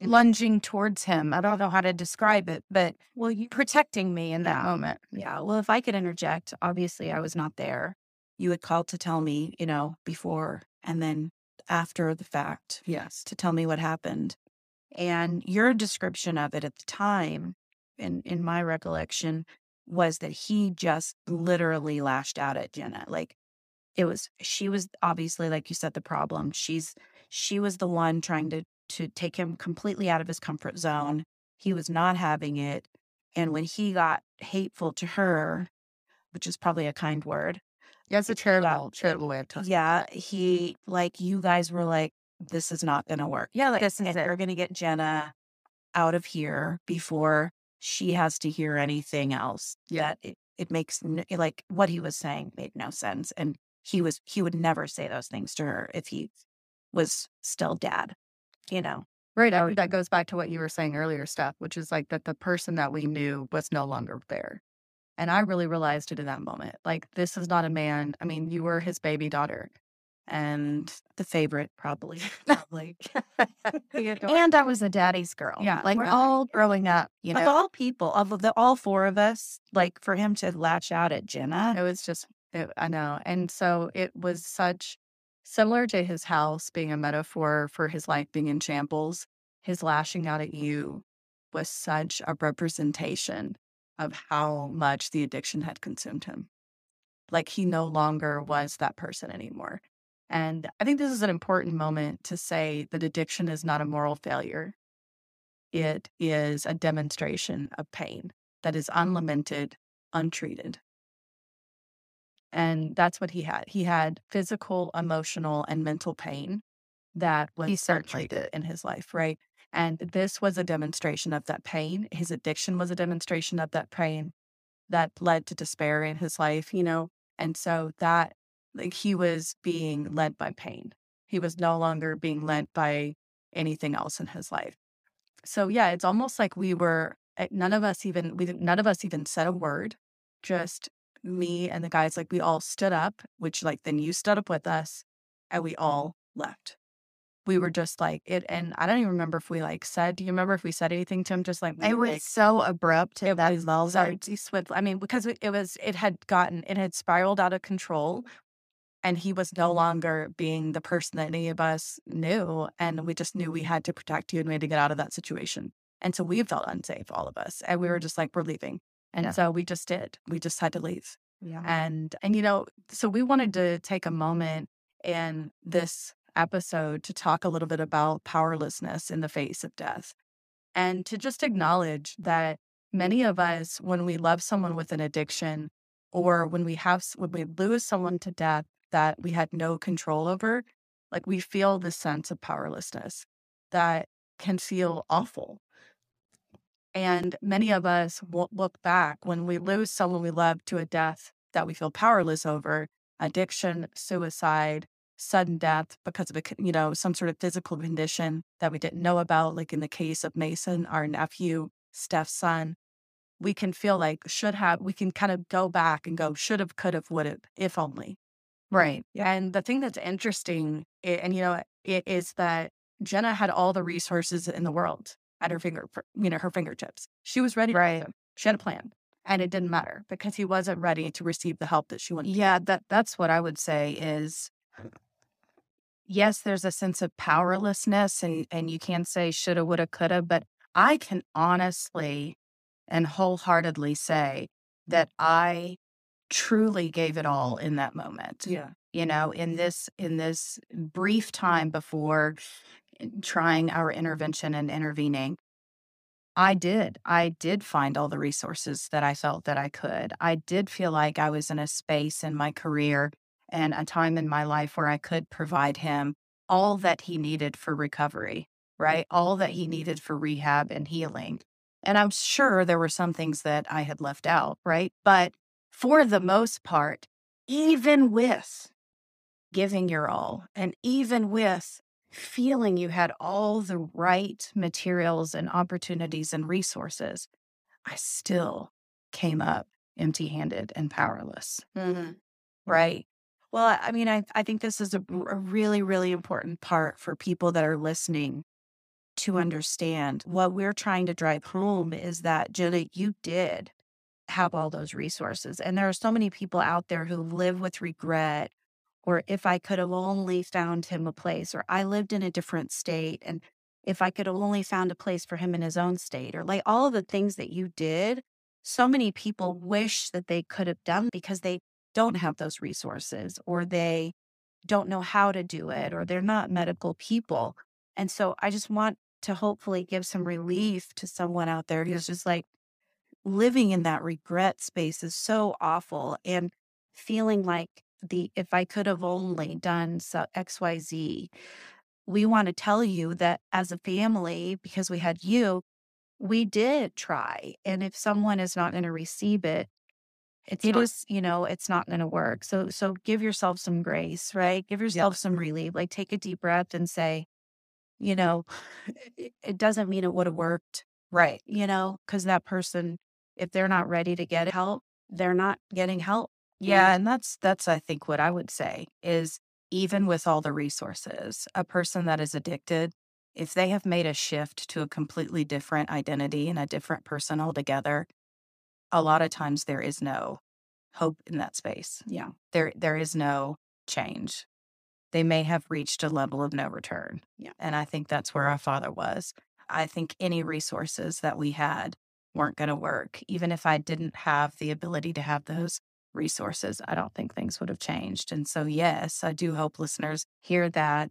lunging towards him. I don't know how to describe it, but well, you protecting me in that moment. Yeah. Well, if I could interject, obviously I was not there. You had called to tell me, you know, before and then after the fact. Yes. To tell me what happened. And your description of it at the time, in, in my recollection, was that he just literally lashed out at Jenna. Like, it was, she was obviously, like you said, the problem. She's, she was the one trying to, to take him completely out of his comfort zone. He was not having it. And when he got hateful to her, which is probably a kind word, that's a charitable, charitable way of talking. Yeah, he, like, you guys were like, this is not going to work. Yeah, like, this is it. We're going to get Jenna out of here before she has to hear anything else. Yeah. That it, it makes, like, what he was saying made no sense. And he was, he would never say those things to her if he was still dad, you know? Right. I, that goes back to what you were saying earlier, Steph, which is like that the person that we knew was no longer there. And I really realized it in that moment. Like, this is not a man. I mean, you were his baby daughter and the favorite, probably. probably. And I was a daddy's girl. Yeah. Like, right. All growing up, you know. Of all people, of the, all four of us, like, for him to latch out at Jenna. It was just, it, I know. And so it was such, similar to his house being a metaphor for his life being in shambles, his lashing out at you was such a representation of how much the addiction had consumed him. Like, he no longer was that person anymore. And I think this is an important moment to say that addiction is not a moral failure. It is a demonstration of pain that is unlamented, untreated. And that's what he had. He had physical, emotional, and mental pain that was untreated in his life, right? And this was a demonstration of that pain. His addiction was a demonstration of that pain that led to despair in his life, you know? And so that, like, he was being led by pain. He was no longer being led by anything else in his life. So yeah, it's almost like we were, none of us even, we none of us even said a word, just me and the guys, like, we all stood up, which, like, then you stood up with us and we all left. We were just like it, and I don't even remember if we like said. Do you remember if we said anything to him? Just like, it was like, so abrupt. It was so swift. I mean, because it was, it had gotten, it had spiraled out of control, and he was no longer being the person that any of us knew, and we just knew we had to protect you and we had to get out of that situation. And so we felt unsafe, all of us, and we were just like, we're leaving. And yeah. so we just did. We just had to leave. Yeah. And, and, you know, so we wanted to take a moment in this episode to talk a little bit about powerlessness in the face of death, and to just acknowledge that many of us, when we love someone with an addiction, or when we have, when we lose someone to death that we had no control over, like, we feel this sense of powerlessness that can feel awful. And many of us won't look back when we lose someone we love to a death that we feel powerless over, addiction, suicide, sudden death because of, a, you know, some sort of physical condition that we didn't know about. Like in the case of Mason, our nephew, Steph's son, we can feel like should have, we can kind of go back and go should have, could have, would have, if only. Right. Yeah. And the thing that's interesting, and, you know, it is that Jenna had all the resources in the world at her finger, you know, her fingertips. She was ready. Right. She had a plan, and it didn't matter because he wasn't ready to receive the help that she wanted. Yeah. That, that's what I would say is, yes, there's a sense of powerlessness, and, and you can say shoulda, woulda, coulda, but I can honestly and wholeheartedly say that I truly gave it all in that moment. Yeah. You know, in this, in this brief time before trying our intervention and intervening, I did. I did find all the resources that I felt that I could. I did feel like I was in a space in my career and a time in my life where I could provide him all that he needed for recovery, right? All that he needed for rehab and healing. And I'm sure there were some things that I had left out, right? But for the most part, even with giving your all, and even with feeling you had all the right materials and opportunities and resources, I still came up empty-handed and powerless, mm-hmm. right? Well, I mean, I, I think this is a, a really, really important part for people that are listening to understand. What we're trying to drive home is that, Jenna, you did have all those resources. And there are so many people out there who live with regret, or if I could have only found him a place, or I lived in a different state, and if I could have only found a place for him in his own state, or like all of the things that you did, so many people wish that they could have done because they don't have those resources, or they don't know how to do it, or they're not medical people. And so I just want to hopefully give some relief to someone out there who's just like, living in that regret space is so awful, and feeling like the, if I could have only done so X Y Z, we want to tell you that as a family, because we had you, we did try. And if someone is not going to receive it, It's it not, is, you know, it's not going to work. So, so give yourself some grace, right? Give yourself yeah. some relief, like take a deep breath and say, you know, it, it doesn't mean it would have worked. Right. You know, because that person, if they're not ready to get help, they're not getting help. Yeah. Know? And that's, that's, I think what I would say is, even with all the resources, a person that is addicted, if they have made a shift to a completely different identity and a different person altogether, a lot of times there is no hope in that space. Yeah. There, there is no change. They may have reached a level of no return. Yeah. And I think that's where our father was. I think any resources that we had weren't going to work. Even if I didn't have the ability to have those resources, I don't think things would have changed. And so, yes, I do hope listeners hear that.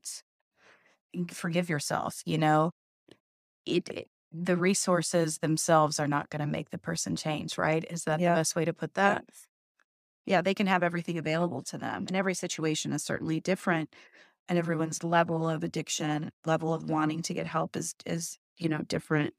Forgive yourself, you know, it, it the resources themselves are not going to make the person change, right? Is that yeah. the best way to put that? Yeah, they can have everything available to them. And every situation is certainly different. And everyone's level of addiction, level of wanting to get help is, is you know, different.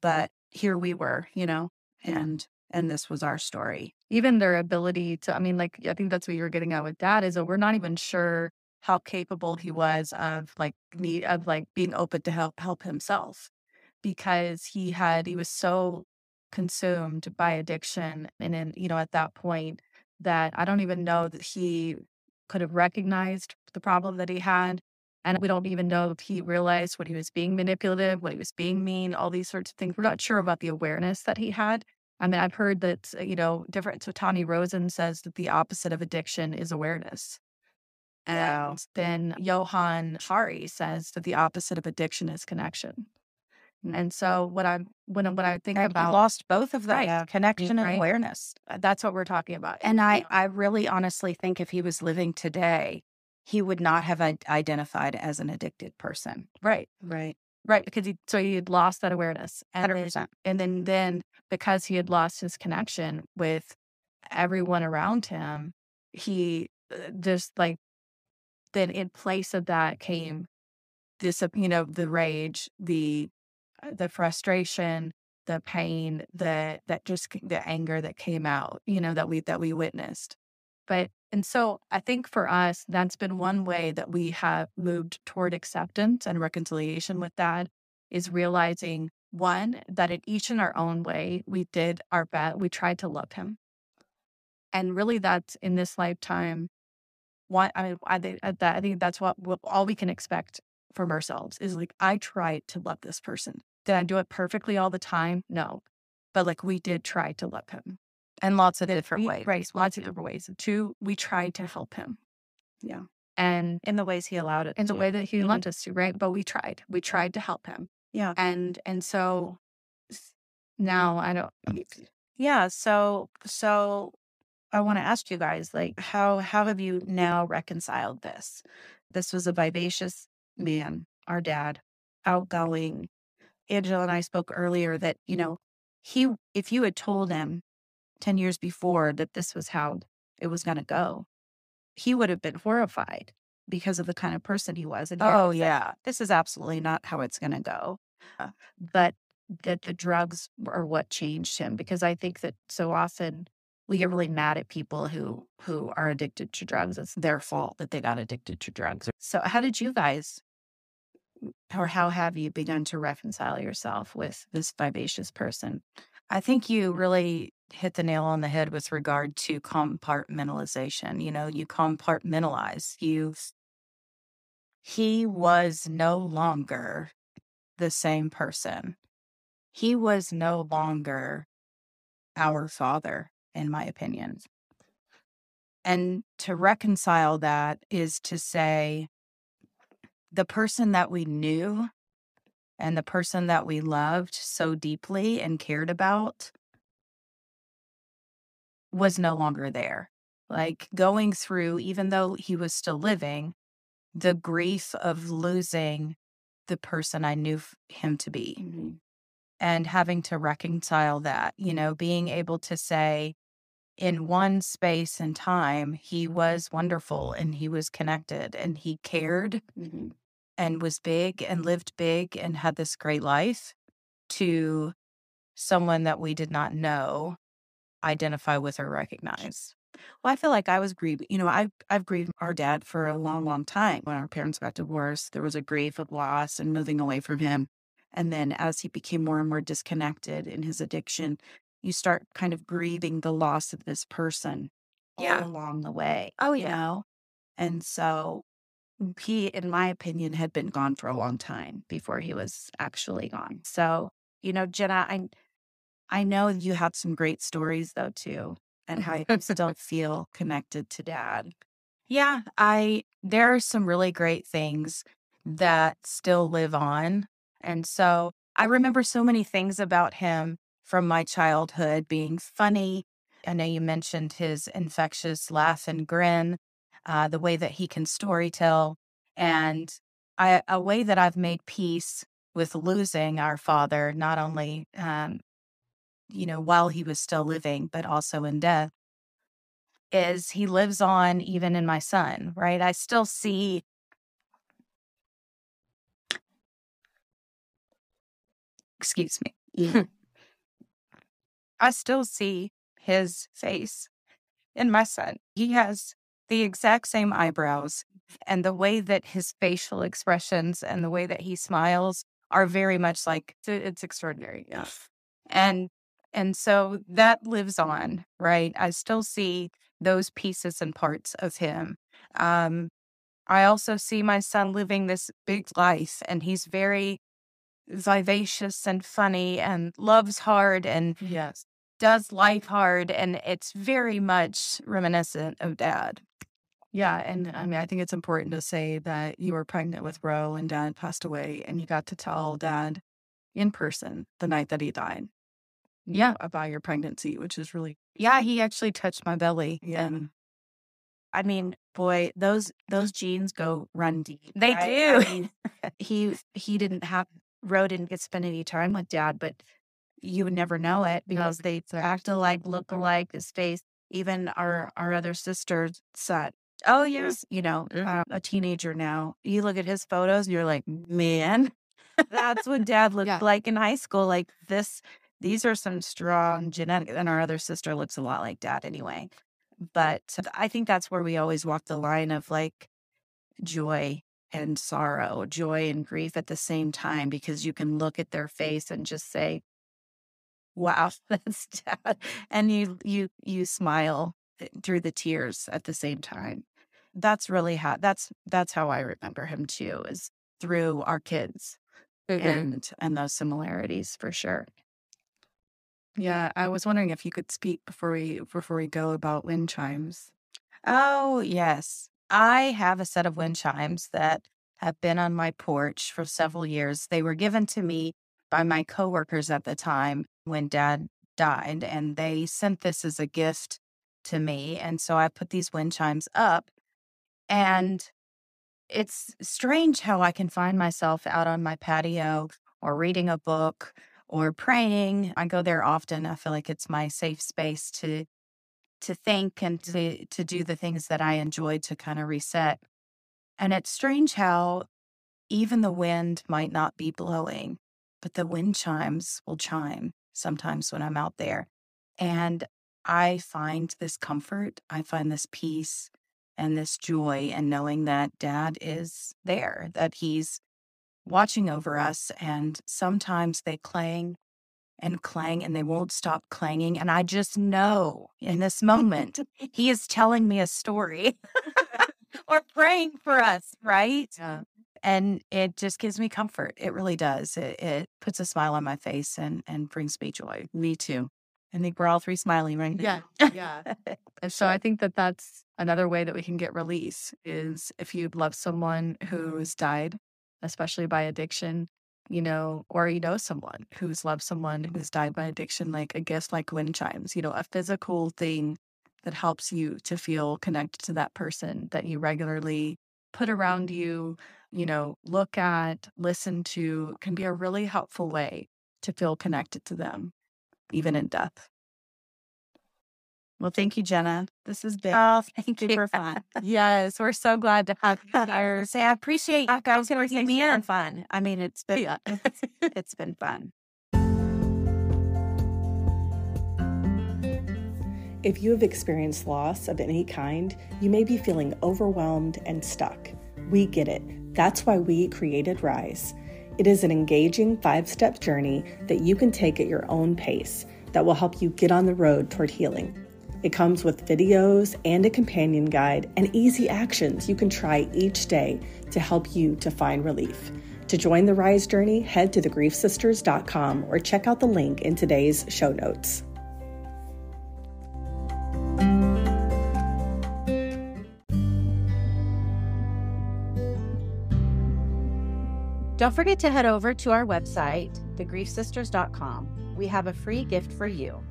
But here we were, you know, and and this was our story. Even their ability to, I mean, like, I think that's what you were getting at with Dad, is that we're not even sure how capable he was of, like, need, of, like, being open to help help himself. Because he had, he was so consumed by addiction. And then, you know, at that point, that I don't even know that he could have recognized the problem that he had. And we don't even know if he realized when he was being manipulative, when he was being mean, all these sorts of things. We're not sure about the awareness that he had. I mean, I've heard that, you know, different, so Tony Rosen says that the opposite of addiction is awareness. And wow. then Johann Hari says that the opposite of addiction is connection. And so what I'm, when, when I think and about... lost both of that right, connection and right. awareness. That's what we're talking about. And I, I really honestly think if he was living today, he would not have identified as an addicted person. Right. Right. Right. Because he, so he had lost that awareness. And one hundred percent. Then, and then, then because he had lost his connection with everyone around him, he just like, then in place of that came this, you know, the rage, the... the frustration, the pain, the that just the anger that came out, you know, that we that we witnessed. But and so I think for us, that's been one way that we have moved toward acceptance and reconciliation with that is realizing one that in each in our own way we did our best, we tried to love him, and really that's in this lifetime. One, I mean, I think, I think that's what all we can expect from ourselves is like I tried to love this person. Did I do it perfectly all the time? No. But like we did try to love him. And lots of different ways. Right. Lots of different ways. And two, we tried to help him. Yeah. And in the ways he allowed it. In the way that he allowed us to, right? But we tried. We tried to help him. Yeah. And and so now I don't Yeah. So so I want to ask you guys, like, how how have you now reconciled this? This was a vivacious man, our dad, outgoing. Angela and I spoke earlier that, you know, he, if you had told him ten years before that this was how it was going to go, he would have been horrified because of the kind of person he was. And oh, yeah, this is absolutely not how it's going to go. Uh, but that the drugs are what changed him, because I think that so often we get really mad at people who, who are addicted to drugs. It's their fault that they got addicted to drugs. So how did you guys... or how have you begun to reconcile yourself with this vivacious person? I think you really hit the nail on the head with regard to compartmentalization. You know, you compartmentalize. You, he was no longer the same person. He was no longer our father, in my opinion. And to reconcile that is to say, the person that we knew and the person that we loved so deeply and cared about was no longer there. Like going through, even though he was still living, the grief of losing the person I knew him to be. Mm-hmm. And having to reconcile that, you know, being able to say in one space and time, he was wonderful and he was connected and he cared. Mm-hmm. And was big and lived big and had this great life, to someone that we did not know, identify with, or recognize. Well, I feel like I was grieving. You know, I've, I've grieved our dad for a long, long time. When our parents got divorced, there was a grief of loss and moving away from him. And then as he became more and more disconnected in his addiction, you start kind of grieving the loss of this person yeah. all along the way. Oh, yeah. You know? And so... he, in my opinion, had been gone for a long time before he was actually gone. So, you know, Jenna, I I know you have some great stories, though, too, and how you still feel connected to Dad. Yeah, I there are some really great things that still live on. And so I remember so many things about him from my childhood being funny. I know you mentioned his infectious laugh and grin. Uh, the way that he can storytell, and I, a way that I've made peace with losing our father, not only, um, you know, while he was still living, but also in death, is he lives on even in my son, right? I still see excuse me. Yeah. I still see his face in my son. He has the exact same eyebrows, and the way that his facial expressions and the way that he smiles are very much like, it's extraordinary. Yeah. And, and so that lives on, right? I still see those pieces and parts of him. Um, I also see my son living this big life, and he's very vivacious and funny and loves hard and yes. does life hard. And it's very much reminiscent of Dad. Yeah. And I mean, I think it's important to say that you were pregnant with Roe and Dad passed away, and you got to tell Dad in person the night that he died. Yeah. Know, about your pregnancy, which is really. Yeah. He actually touched my belly. Yeah. And I mean, boy, those, those genes go run deep. They right? do. I mean, he, he didn't have, Roe didn't get to spend any time with Dad, but you would never know it because no, they exactly. act alike, look alike, his face, even our, our other sister's son. Oh, yes. You know, yeah. um, a teenager now. You look at his photos and you're like, man, that's what Dad looked yeah. like in high school. Like this, these are some strong genetics. And our other sister looks a lot like Dad anyway. But I think that's where we always walk the line of like joy and sorrow, joy and grief at the same time, because you can look at their face and just say, wow, that's Dad. And you, you, you smile through the tears at the same time. That's really how, that's, that's how I remember him too, is through our kids mm-hmm. and, and those similarities for sure. Yeah. I was wondering if you could speak before we, before we go about wind chimes. Oh, yes. I have a set of wind chimes that have been on my porch for several years. They were given to me by my coworkers at the time when Dad died, and they sent this as a gift to me. And so I put these wind chimes up, and it's strange how I can find myself out on my patio or reading a book or praying. I go there often. I feel like it's my safe space to to think and to, to do the things that I enjoy to kind of reset. And it's strange how even the wind might not be blowing, but the wind chimes will chime sometimes when I'm out there. And I find this comfort, I find this peace and this joy, and knowing that Dad is there, that he's watching over us. And sometimes they clang and clang and they won't stop clanging. And I just know in this moment, he is telling me a story or praying for us, right? Yeah. And it just gives me comfort. It really does. It, it puts a smile on my face and, and brings me joy. Me too. I think we're all three smiling right now. Yeah, yeah. And so I think that that's another way that we can get release is if you love someone who has died, especially by addiction, you know, or you know someone who's loved someone who's died by addiction, like a gift like wind chimes, you know, a physical thing that helps you to feel connected to that person that you regularly put around you, you know, look at, listen to, can be a really helpful way to feel connected to them, even in death. Well, thank you, Jenna. This has been oh, thank super you. fun. Yes, we're so glad to have you here. Say, I appreciate you guys working me in. Fun. I mean, it's been yeah. it's, it's been fun. If you have experienced loss of any kind, you may be feeling overwhelmed and stuck. We get it. That's why we created RISE. It is an engaging five-step journey that you can take at your own pace that will help you get on the road toward healing. It comes with videos and a companion guide and easy actions you can try each day to help you to find relief. To join the RISE journey, head to the grief sisters dot com or check out the link in today's show notes. Don't forget to head over to our website, the grief sisters dot com. We have a free gift for you.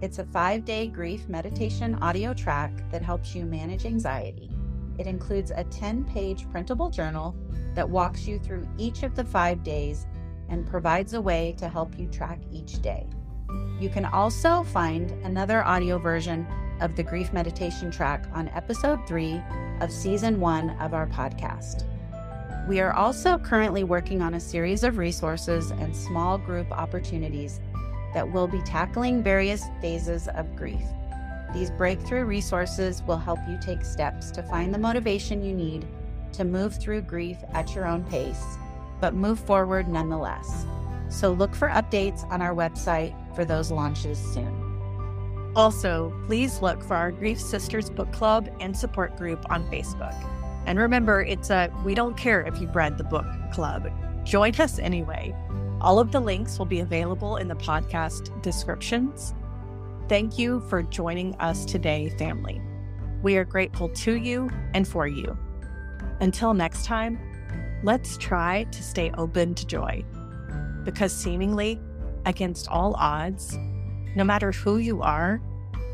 It's a five-day grief meditation audio track that helps you manage anxiety. It includes a ten-page printable journal that walks you through each of the five days and provides a way to help you track each day. You can also find another audio version of the grief meditation track on episode three of season one of our podcast. We are also currently working on a series of resources and small group opportunities that will be tackling various phases of grief. These breakthrough resources will help you take steps to find the motivation you need to move through grief at your own pace, but move forward nonetheless. So look for updates on our website for those launches soon. Also, please look for our Grief Sisters Book Club and support group on Facebook. And remember, it's a we don't care if you've read the book club. Join us anyway. All of the links will be available in the podcast descriptions. Thank you for joining us today, family. We are grateful to you and for you. Until next time, let's try to stay open to joy. because seemingly, against all odds, no matter who you are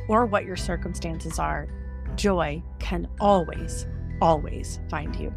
or what your circumstances are, joy can always, always find you.